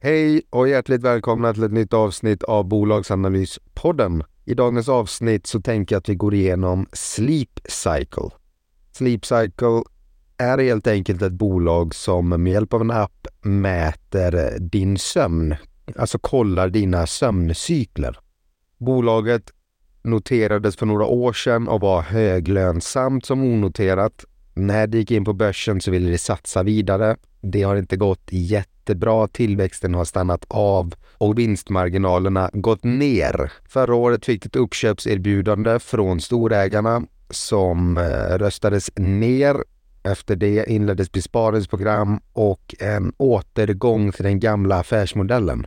Hej och hjärtligt välkomna till ett nytt avsnitt av Bolagsanalyspodden. I dagens avsnitt så tänker jag att vi går igenom Sleep Cycle. Sleep Cycle är helt enkelt ett bolag som med hjälp av en app mäter din sömn. Alltså kollar dina sömncykler. Bolaget noterades för några år sedan och var höglönsamt som onoterat. När det gick in på börsen så ville de satsa vidare. Det har inte gått jättebra. Tillväxten har stannat av och vinstmarginalerna gått ner. Förra året fick ett uppköpserbjudande från storägarna som röstades ner. Efter det inleddes besparingsprogram och en återgång till den gamla affärsmodellen.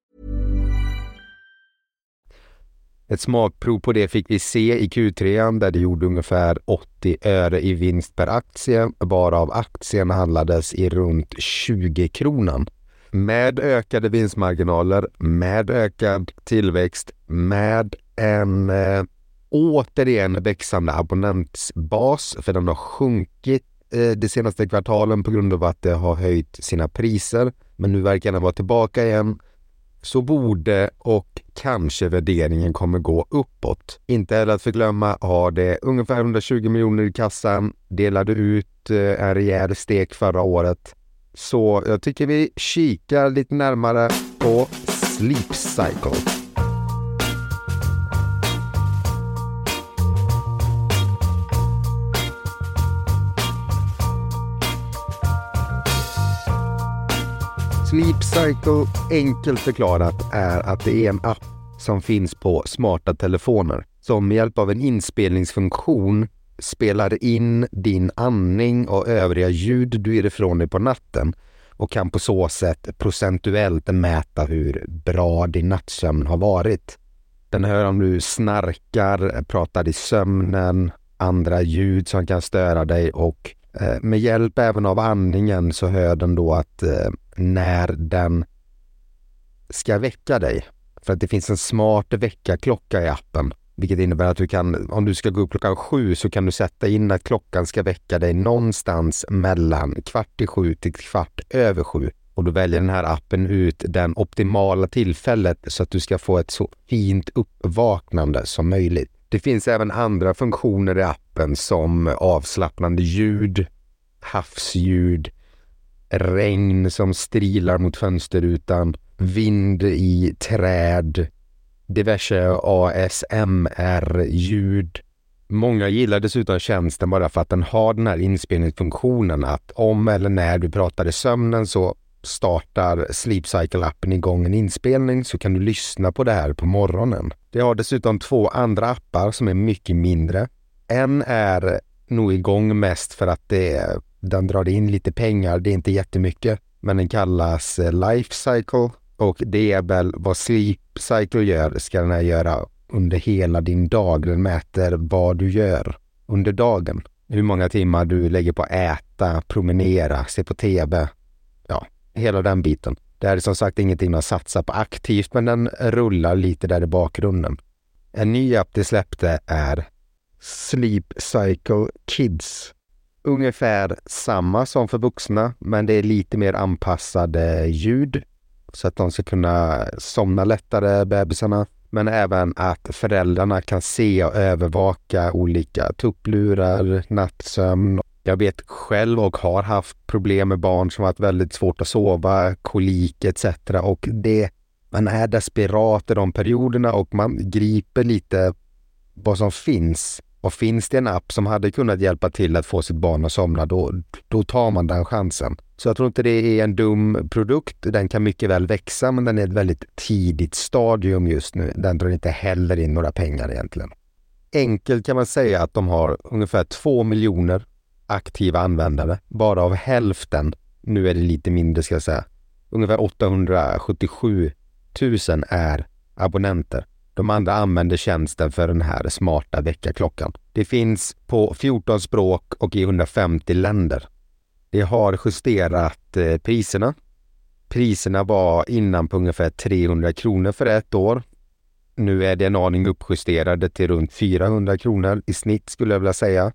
Ett smakprov på det fick vi se i Q3 där det gjorde ungefär 80 öre i vinst per aktie, varav aktien handlades i runt 20 kronor. Med ökade vinstmarginaler, med ökad tillväxt, med en återigen växande abonnentsbas, för den har sjunkit de senaste kvartalen på grund av att det har höjt sina priser, men nu verkar den vara tillbaka igen. Så borde och kanske värderingen kommer gå uppåt. Inte heller att förglömma har det ungefär 120 miljoner i kassan. Delade ut en rejäl stek förra året. Så jag tycker vi kikar lite närmare på Sleep Cycle. Sleep Cycle, enkelt förklarat, är att det är en app som finns på smarta telefoner som med hjälp av en inspelningsfunktion spelar in din andning och övriga ljud du är ifrån dig på natten och kan på så sätt procentuellt mäta hur bra din nattsömn har varit. Den hör om du snarkar, pratar i sömnen, andra ljud som kan störa dig och med hjälp även av andningen så hör den då att när den ska väcka dig. För att det finns en smart väckarklocka i appen. Vilket innebär att du kan, om du ska gå upp klockan 7 så kan du sätta in att klockan ska väcka dig någonstans mellan 6:15 till 7:15. Och då väljer den här appen ut den optimala tillfället så att du ska få ett så fint uppvaknande som möjligt. Det finns även andra funktioner i appen som avslappnande ljud, havsljud, regn som strilar mot fönsterrutan, vind i träd, diverse ASMR-ljud. Många gillar dessutom tjänsten bara för att den har den här inspelningsfunktionen att om eller när du pratar i sömnen så startar Sleep Cycle-appen igång en inspelning så kan du lyssna på det här på morgonen. Det har dessutom 2 andra appar som är mycket mindre. En är nog igång mest för att den drar in lite pengar, det är inte jättemycket, men den kallas Life Cycle och det är väl vad Sleep Cycle gör, ska den här göra under hela din dag. Den mäter vad du gör under dagen. Hur många timmar du lägger på att äta, promenera, se på tv. Ja, hela den biten. Det är som sagt ingenting man satsar på aktivt, men den rullar lite där i bakgrunden. En ny app det släppte är Sleep Cycle Kids. ungefär samma som för vuxna, men det är lite mer anpassade ljud så att de ska kunna somna lättare, bebisarna. Men även att föräldrarna kan se och övervaka olika tupplurar, nattsömn. Jag vet själv och har haft problem med barn som har haft väldigt svårt att sova, kolik etc. Och det, man är desperat i de perioderna och man griper lite vad som finns. Och finns det en app som hade kunnat hjälpa till att få sitt barn att somna, då tar man den chansen. Så jag tror inte det är en dum produkt. Den kan mycket väl växa, men den är ett väldigt tidigt stadium just nu. Den drar inte heller in några pengar egentligen. Enkelt kan man säga att de har ungefär 2 miljoner aktiva användare. Bara av hälften, nu är det lite mindre ska jag säga, ungefär 877 000 är abonnenter. De andra använder tjänsten för den här smarta väckarklockan. Det finns på 14 språk och i 150 länder. Det har justerat priserna. Priserna var innan på ungefär 300 kronor för ett år. Nu är det en aning uppjusterade till runt 400 kronor i snitt skulle jag vilja säga.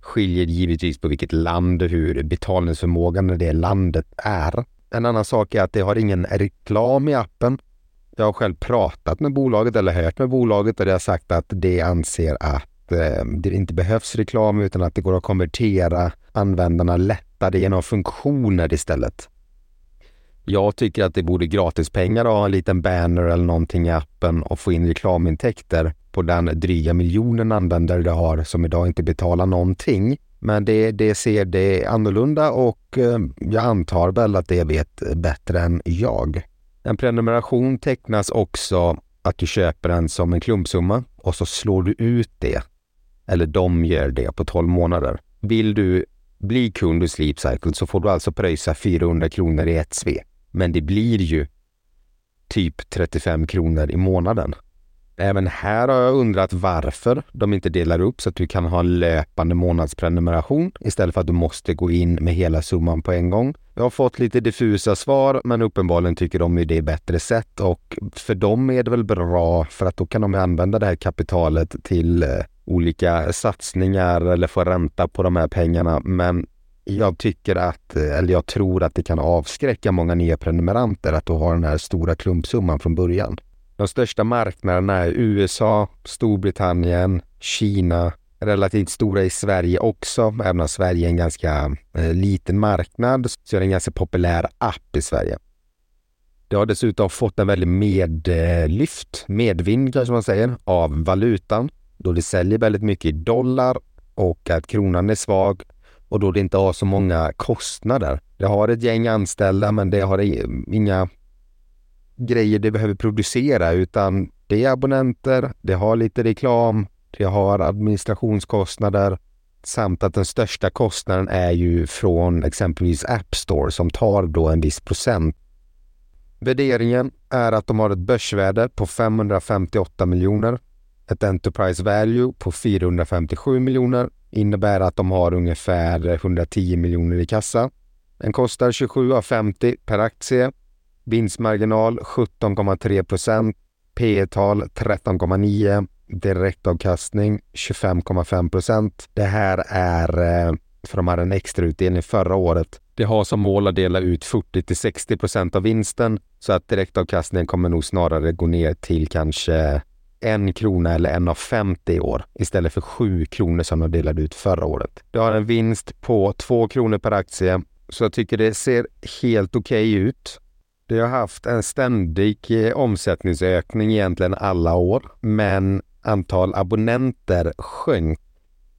Skiljer givetvis på vilket land och hur betalningsförmågan i det landet är. En annan sak är att det har ingen reklam i appen. Jag har själv pratat med bolaget eller hört med bolaget och det har sagt att det anser att det inte behövs reklam utan att det går att konvertera användarna lättare genom funktioner istället. Jag tycker att det borde gratispengar att ha en liten banner eller någonting i appen och få in reklamintäkter på den dryga miljonen användare det har som idag inte betalar någonting. Men det ser det annorlunda och jag antar väl att det vet bättre än jag. En prenumeration tecknas också att du köper den som en klumpsumma och så slår du ut det. Eller de gör det på 12 månader. Vill du bli kund i Sleep Cycle så får du alltså pröjsa 400 kronor i ett svep. Men det blir ju typ 35 kronor i månaden. Även här har jag undrat varför de inte delar upp så att du kan ha en löpande månadsprenumeration istället för att du måste gå in med hela summan på en gång. Jag har fått lite diffusa svar men uppenbarligen tycker de ju det är bättre sätt och för dem är det väl bra för att då kan de använda det här kapitalet till olika satsningar eller få ränta på de här pengarna. Men jag tycker att, eller jag tror att det kan avskräcka många nya prenumeranter att då ha den här stora klumpsumman från början. De största marknaderna är USA, Storbritannien, Kina, relativt stora i Sverige också. Även om Sverige är en ganska liten marknad så är det en ganska populär app i Sverige. Det har dessutom fått en väldigt medvind kanske man säger, av valutan. Då det säljer väldigt mycket i dollar och att kronan är svag och då det inte har så många kostnader. Det har ett gäng anställda men det har inga grejer det behöver producera utan det är abonnenter, det har lite reklam, det har administrationskostnader samt att den största kostnaden är ju från exempelvis App Store som tar då en viss procent. Värderingen är att de har ett börsvärde på 558 miljoner, ett enterprise value på 457 miljoner innebär att de har ungefär 110 miljoner i kassa. Den kostar 27,50 per aktie. Vinstmarginal 17,3%, P/E-tal 13,9%, direktavkastning 25,5%. Det här är för de hade en extra utdelning förra året. Det har som mål att dela ut 40-60% av vinsten så att direktavkastningen kommer nog snarare gå ner till kanske 1 krona eller 1,50 i år istället för 7 kronor som de delade ut förra året. Det har en vinst på 2 kronor per aktie så jag tycker det ser helt okej ut. Det har haft en ständig omsättningsökning egentligen alla år, men antal abonnenter sjönk.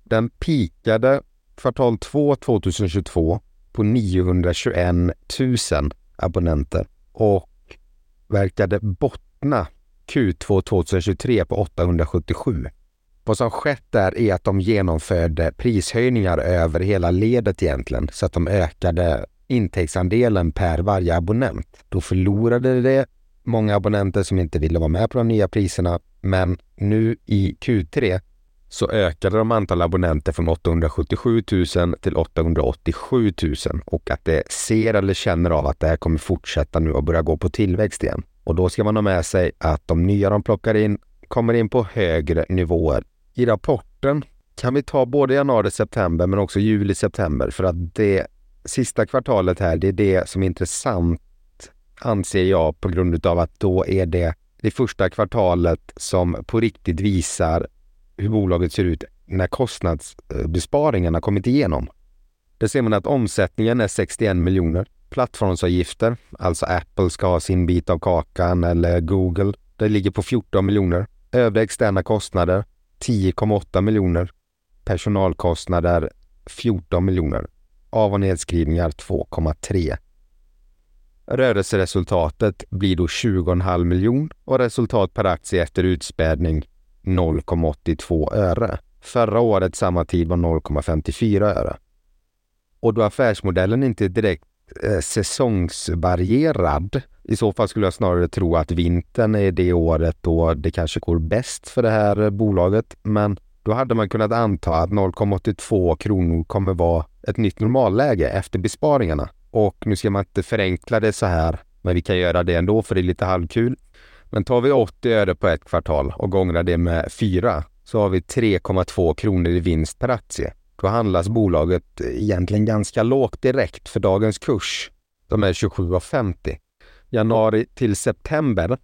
Den peakade kvartal 2 2022 på 921 000 abonnenter och verkade bottna Q2 2023 på 877. Vad som skett där är att de genomförde prishöjningar över hela ledet egentligen så att de ökade intäktsandelen per varje abonnent. Då förlorade det många abonnenter som inte ville vara med på de nya priserna, men nu i Q3 så ökade de antal abonnenter från 877 000 till 887 000 och att det ser eller känner av att det här kommer fortsätta nu och börja gå på tillväxt igen. Och då ska man ha med sig att de nya de plockar in kommer in på högre nivåer. I rapporten kan vi ta både januari-september men också juli-september, för att det sista kvartalet här, det är det som är intressant anser jag, på grund utav att då är det första kvartalet som på riktigt visar hur bolaget ser ut när kostnadsbesparingarna har kommit igenom. Där ser man att omsättningen är 61 miljoner. Plattformsavgifter, alltså Apple ska ha sin bit av kakan eller Google, det ligger på 14 miljoner. Övriga externa kostnader 10,8 miljoner. Personalkostnader 14 miljoner. Av- och nedskrivningar 2,3. Rörelseresultatet blir då 20,5 miljon och resultat per aktie efter utspädning 0,82 öre. Förra året samma tid var 0,54 öre. Och då affärsmodellen inte är direkt säsongsvarierad, i så fall skulle jag snarare tro att vintern är det året då det kanske går bäst för det här bolaget, men då hade man kunnat anta att 0,82 kronor kommer vara ett nytt normalläge efter besparingarna. Och nu ska man inte förenkla det så här, men vi kan göra det ändå för det är lite halvkul. Men tar vi 80 öre på ett kvartal och gångrar det med 4, så har vi 3,2 kronor i vinst per aktie. Då handlas bolaget egentligen ganska lågt direkt för dagens kurs. De är 27,50. Januari till september,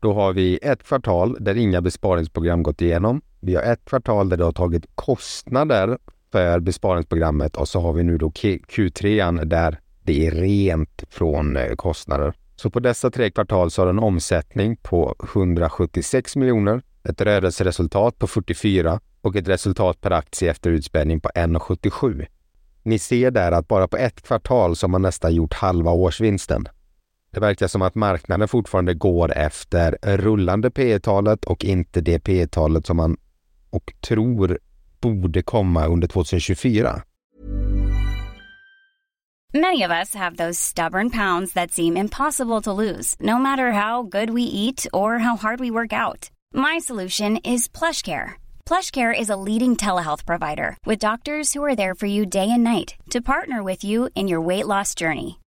då har vi ett kvartal där inga besparingsprogram gått igenom. Vi har ett kvartal där det har tagit kostnader för besparingsprogrammet, och så har vi nu då Q3 där det är rent från kostnader. Så på dessa tre kvartal så har en omsättning på 176 miljoner, ett rörelseresultat på 44 och ett resultat per aktie efter utspädning på 1,77. Ni ser där att bara på ett kvartal så har man nästan gjort halva årsvinsten. Det verkar som att marknaden fortfarande går efter rullande PE-talet och inte det PE-talet som man och tror borde komma under 2024. Many of us have those stubborn pounds that seem impossible to lose, no matter how good we eat or how hard we work out. My solution is PlushCare. PlushCare is a leading telehealth provider with doctors who are there for you day and night to partner with you in your weight loss journey.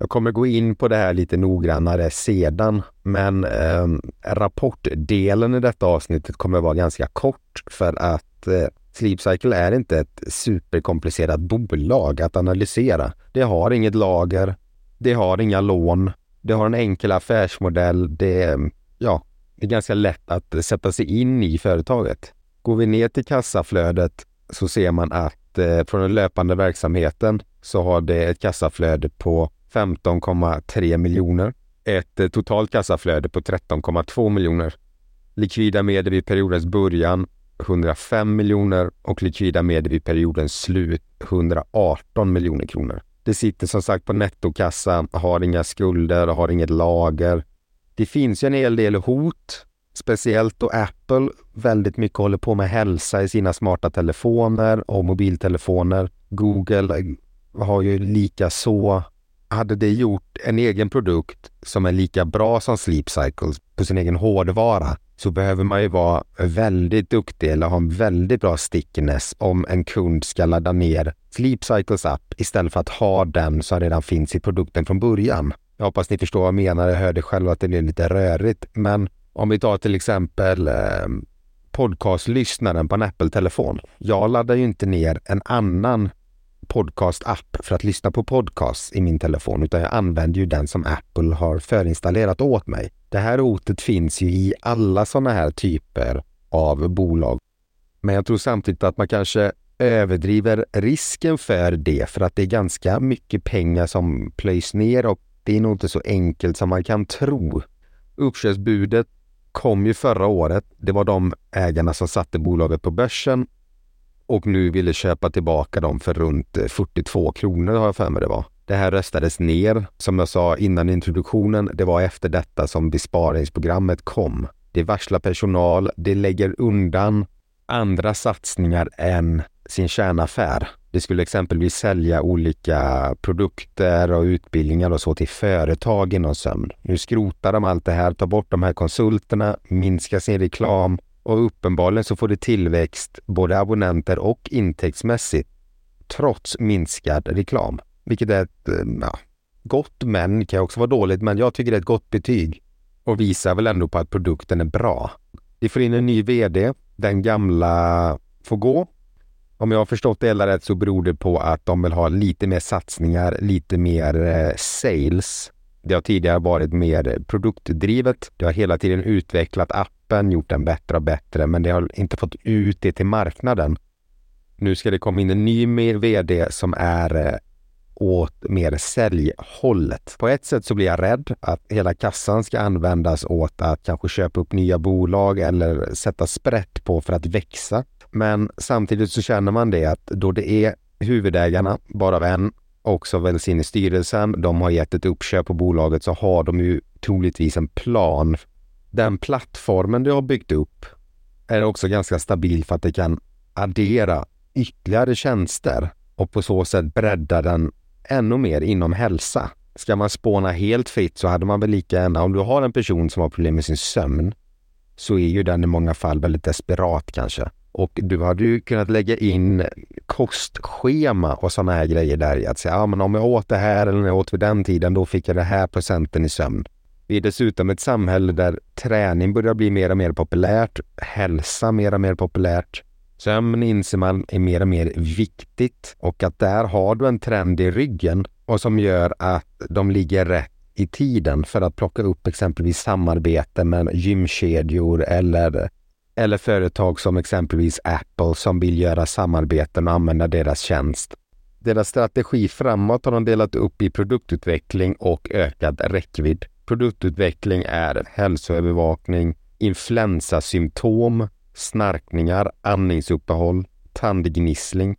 Jag kommer gå in på det här lite noggrannare sedan, men rapportdelen i detta avsnittet kommer vara ganska kort, för att Sleep Cycle är inte ett superkomplicerat bolag att analysera. Det har inget lager, det har inga lån, det har en enkel affärsmodell, det är ganska lätt att sätta sig in i företaget. Går vi ner till kassaflödet så ser man att från den löpande verksamheten så har det ett kassaflöde på 15,3 miljoner. Ett totalt kassaflöde på 13,2 miljoner. Likvida medel vid periodens början 105 miljoner och likvida medel vid periodens slut 118 miljoner kronor. Det sitter som sagt på nettokassa, har inga skulder, har inget lager. Det finns ju en hel del hot, speciellt då Apple väldigt mycket håller på med hälsa i sina smarta telefoner och mobiltelefoner. Google har ju lika så. Hade det gjort en egen produkt som är lika bra som Sleep Cycle på sin egen hårdvara, så behöver man ju vara väldigt duktig eller ha en väldigt bra stickiness om en kund ska ladda ner Sleep Cycles app istället för att ha den som redan finns i produkten från början. Jag hoppas ni förstår vad jag menar. Jag hörde själv att det är lite rörigt, men om vi tar till exempel podcastlyssnaren på en Apple-telefon. Jag laddar ju inte ner en annan podcast-app för att lyssna på podcasts i min telefon, utan jag använder ju den som Apple har förinstallerat åt mig. Det här hotet finns ju i alla sådana här typer av bolag. Men jag tror samtidigt att man kanske överdriver risken för det, för att det är ganska mycket pengar som plöjs ner och det är nog inte så enkelt som man kan tro. Uppköpsbudet kom ju förra året. Det var de ägarna som satte bolaget på börsen och nu ville köpa tillbaka dem för runt 42 kronor har jag för mig det var. Det här röstades ner, som jag sa innan introduktionen. Det var efter detta som besparingsprogrammet kom. Det varslar personal, det lägger undan andra satsningar än sin kärnaffär. Det skulle exempelvis sälja olika produkter och utbildningar och så till företag inom sömn. Nu skrotar de allt det här, tar bort de här konsulterna, minskar sin reklam och uppenbarligen så får det tillväxt både abonnenter och intäktsmässigt trots minskad reklam. Vilket är ett gott, men kan också vara dåligt, men jag tycker det är ett gott betyg och visar väl ändå på att produkten är bra. Vi får in en ny vd, den gamla får gå. Om jag har förstått det hela rätt så beror det på att de vill ha lite mer satsningar, lite mer sales. Det har tidigare varit mer produktdrivet. Det har hela tiden utvecklat appen, gjort den bättre och bättre, men det har inte fått ut det till marknaden. Nu ska det komma in en ny mer vd som är åt mer säljhållet. På ett sätt så blir jag rädd att hela kassan ska användas åt att kanske köpa upp nya bolag eller sätta sprätt på för att växa. Men samtidigt så känner man det att då det är huvudägarna, bara av en, också väljs in i styrelsen, de har gett ett uppköp på bolaget, så har de ju troligtvis en plan. Den plattformen de har byggt upp är också ganska stabil för att det kan addera ytterligare tjänster och på så sätt bredda den ännu mer inom hälsa. Ska man spåna helt fritt så hade man väl lika gärna, om du har en person som har problem med sin sömn så är ju den i många fall väldigt desperat kanske. Och du hade ju kunnat lägga in kostschema och sådana här grejer där i att säga, men om jag åt det här eller när jag åt vid den tiden då fick jag det här procenten i sömn. Vi är dessutom ett samhälle där träning börjar bli mer och mer populärt, hälsa mer och mer populärt. Sömn inser man är mer och mer viktigt och att där har du en trend i ryggen och som gör att de ligger rätt i tiden för att plocka upp exempelvis samarbete med gymkedjor eller företag som exempelvis Apple som vill göra samarbeten och använda deras tjänst. Deras strategi framåt har de delat upp i produktutveckling och ökad räckvidd. Produktutveckling är hälsoövervakning, influensasymptom, snarkningar, andningsuppehåll, tandgnissling.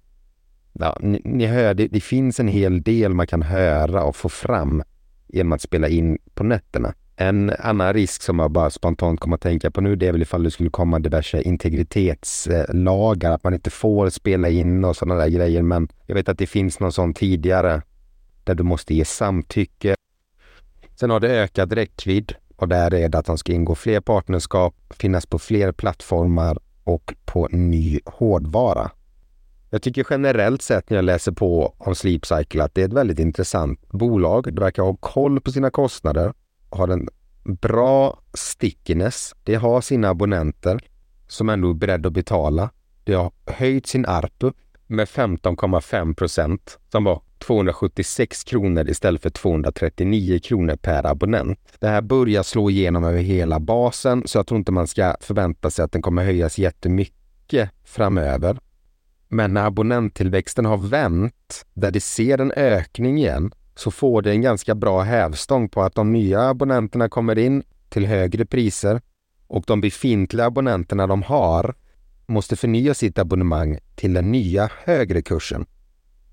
Ja, ni hör, det finns en hel del man kan höra och få fram genom att spela in på nätterna. En annan risk som jag bara spontant kommer att tänka på nu, det är väl ifall det skulle komma diverse integritetslagar, att man inte får spela in och sådana där grejer, men jag vet att det finns någon sån tidigare där du måste ge samtycke. Sen har det ökat räckvidd och där är det att de ska ingå fler partnerskap, finnas på fler plattformar och på ny hårdvara. Jag tycker generellt sett när jag läser på om Sleep Cycle att det är ett väldigt intressant bolag. Det verkar ha koll på sina kostnader, har en bra stickiness. Det har sina abonnenter som ändå är beredda att betala. Det har höjt sin ARPU med 15,5% som var 276 kronor istället för 239 kronor per abonnent. Det här börjar slå igenom över hela basen så jag tror inte man ska förvänta sig att den kommer höjas jättemycket framöver. Men när abonnenttillväxten har vänt där det ser en ökning igen så får det en ganska bra hävstång på att de nya abonnenterna kommer in till högre priser och de befintliga abonnenterna de har måste förnya sitt abonnemang till den nya högre kursen.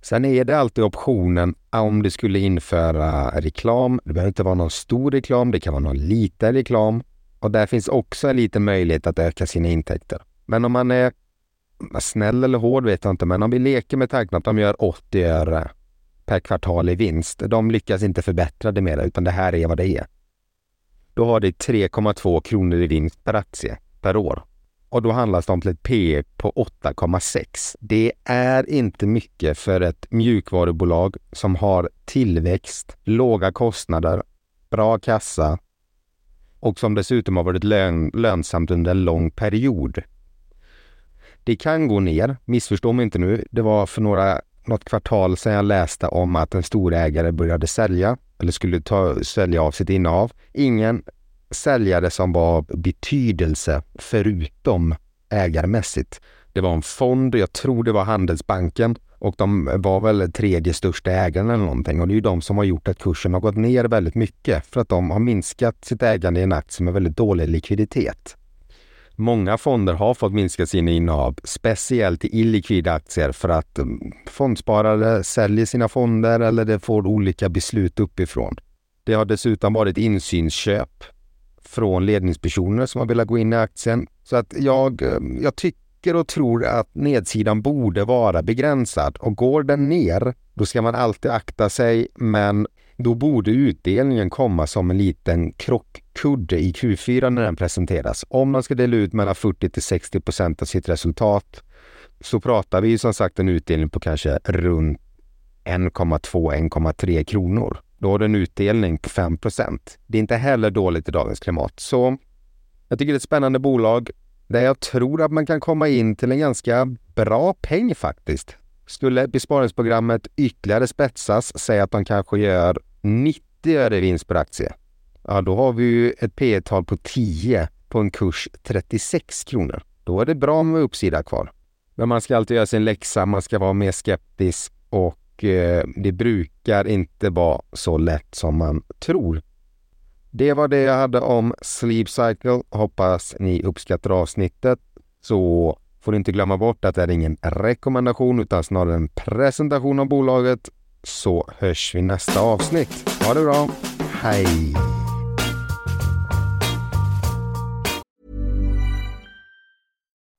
Sen är det alltid optionen om du skulle införa reklam. Det behöver inte vara någon stor reklam, det kan vara någon liten reklam och där finns också en liten möjlighet att öka sina intäkter. Men om man är snäll eller hård vet jag inte, men om vi leker med tanken att de gör 80 öre per kvartal i vinst. De lyckas inte förbättra det mer utan det här är vad det är. Då har det 3,2 kronor i vinst per aktie per år. Och då handlas det om till ett PE på 8,6. Det är inte mycket för ett mjukvarubolag som har tillväxt, låga kostnader, bra kassa och som dessutom har varit lönsamt under en lång period. Det kan gå ner, missförstå mig inte nu. Det var för något kvartal sedan jag läste om att en stor ägare började sälja eller skulle sälja av sitt innehav. Ingen säljare som var av betydelse förutom ägarmässigt. Det var en fond, jag tror det var Handelsbanken, och de var väl tredje största ägaren eller någonting, och det är ju de som har gjort att kursen har gått ner väldigt mycket för att de har minskat sitt ägande i en aktie med väldigt dålig likviditet. Många fonder har fått minska sina innehav, speciellt i illikvida aktier, för att fondsparare säljer sina fonder eller det får olika beslut uppifrån. Det har dessutom varit insynsköp från ledningspersoner som har velat gå in i aktien. Så att jag tycker och tror att nedsidan borde vara begränsad, och går den ner då ska man alltid akta sig, men då borde utdelningen komma som en liten krockkudde i Q4 när den presenteras. Om man ska dela ut mellan 40-60% av sitt resultat så pratar vi som sagt en utdelning på kanske runt 1,2-1,3 kronor. Då har du en utdelning på 5%. Det är inte heller dåligt i dagens klimat. Så jag tycker det är ett spännande bolag där jag tror att man kan komma in till en ganska bra peng faktiskt. Skulle besparingsprogrammet ytterligare spetsas, säga att de kanske gör 90 öre vinst per aktie. Ja, då har vi ju ett P/E-tal på 10 på en kurs 36 kronor. Då är det bra med uppsida kvar. Men man ska alltid göra sin läxa, man ska vara mer skeptisk, och det brukar inte vara så lätt som man tror. Det var det jag hade om Sleep Cycle. Hoppas ni uppskattar avsnittet. Så får du inte glömma bort att det är ingen rekommendation utan snarare en presentation av bolaget. Så hörs vi nästa avsnitt. Ha det bra. Hej!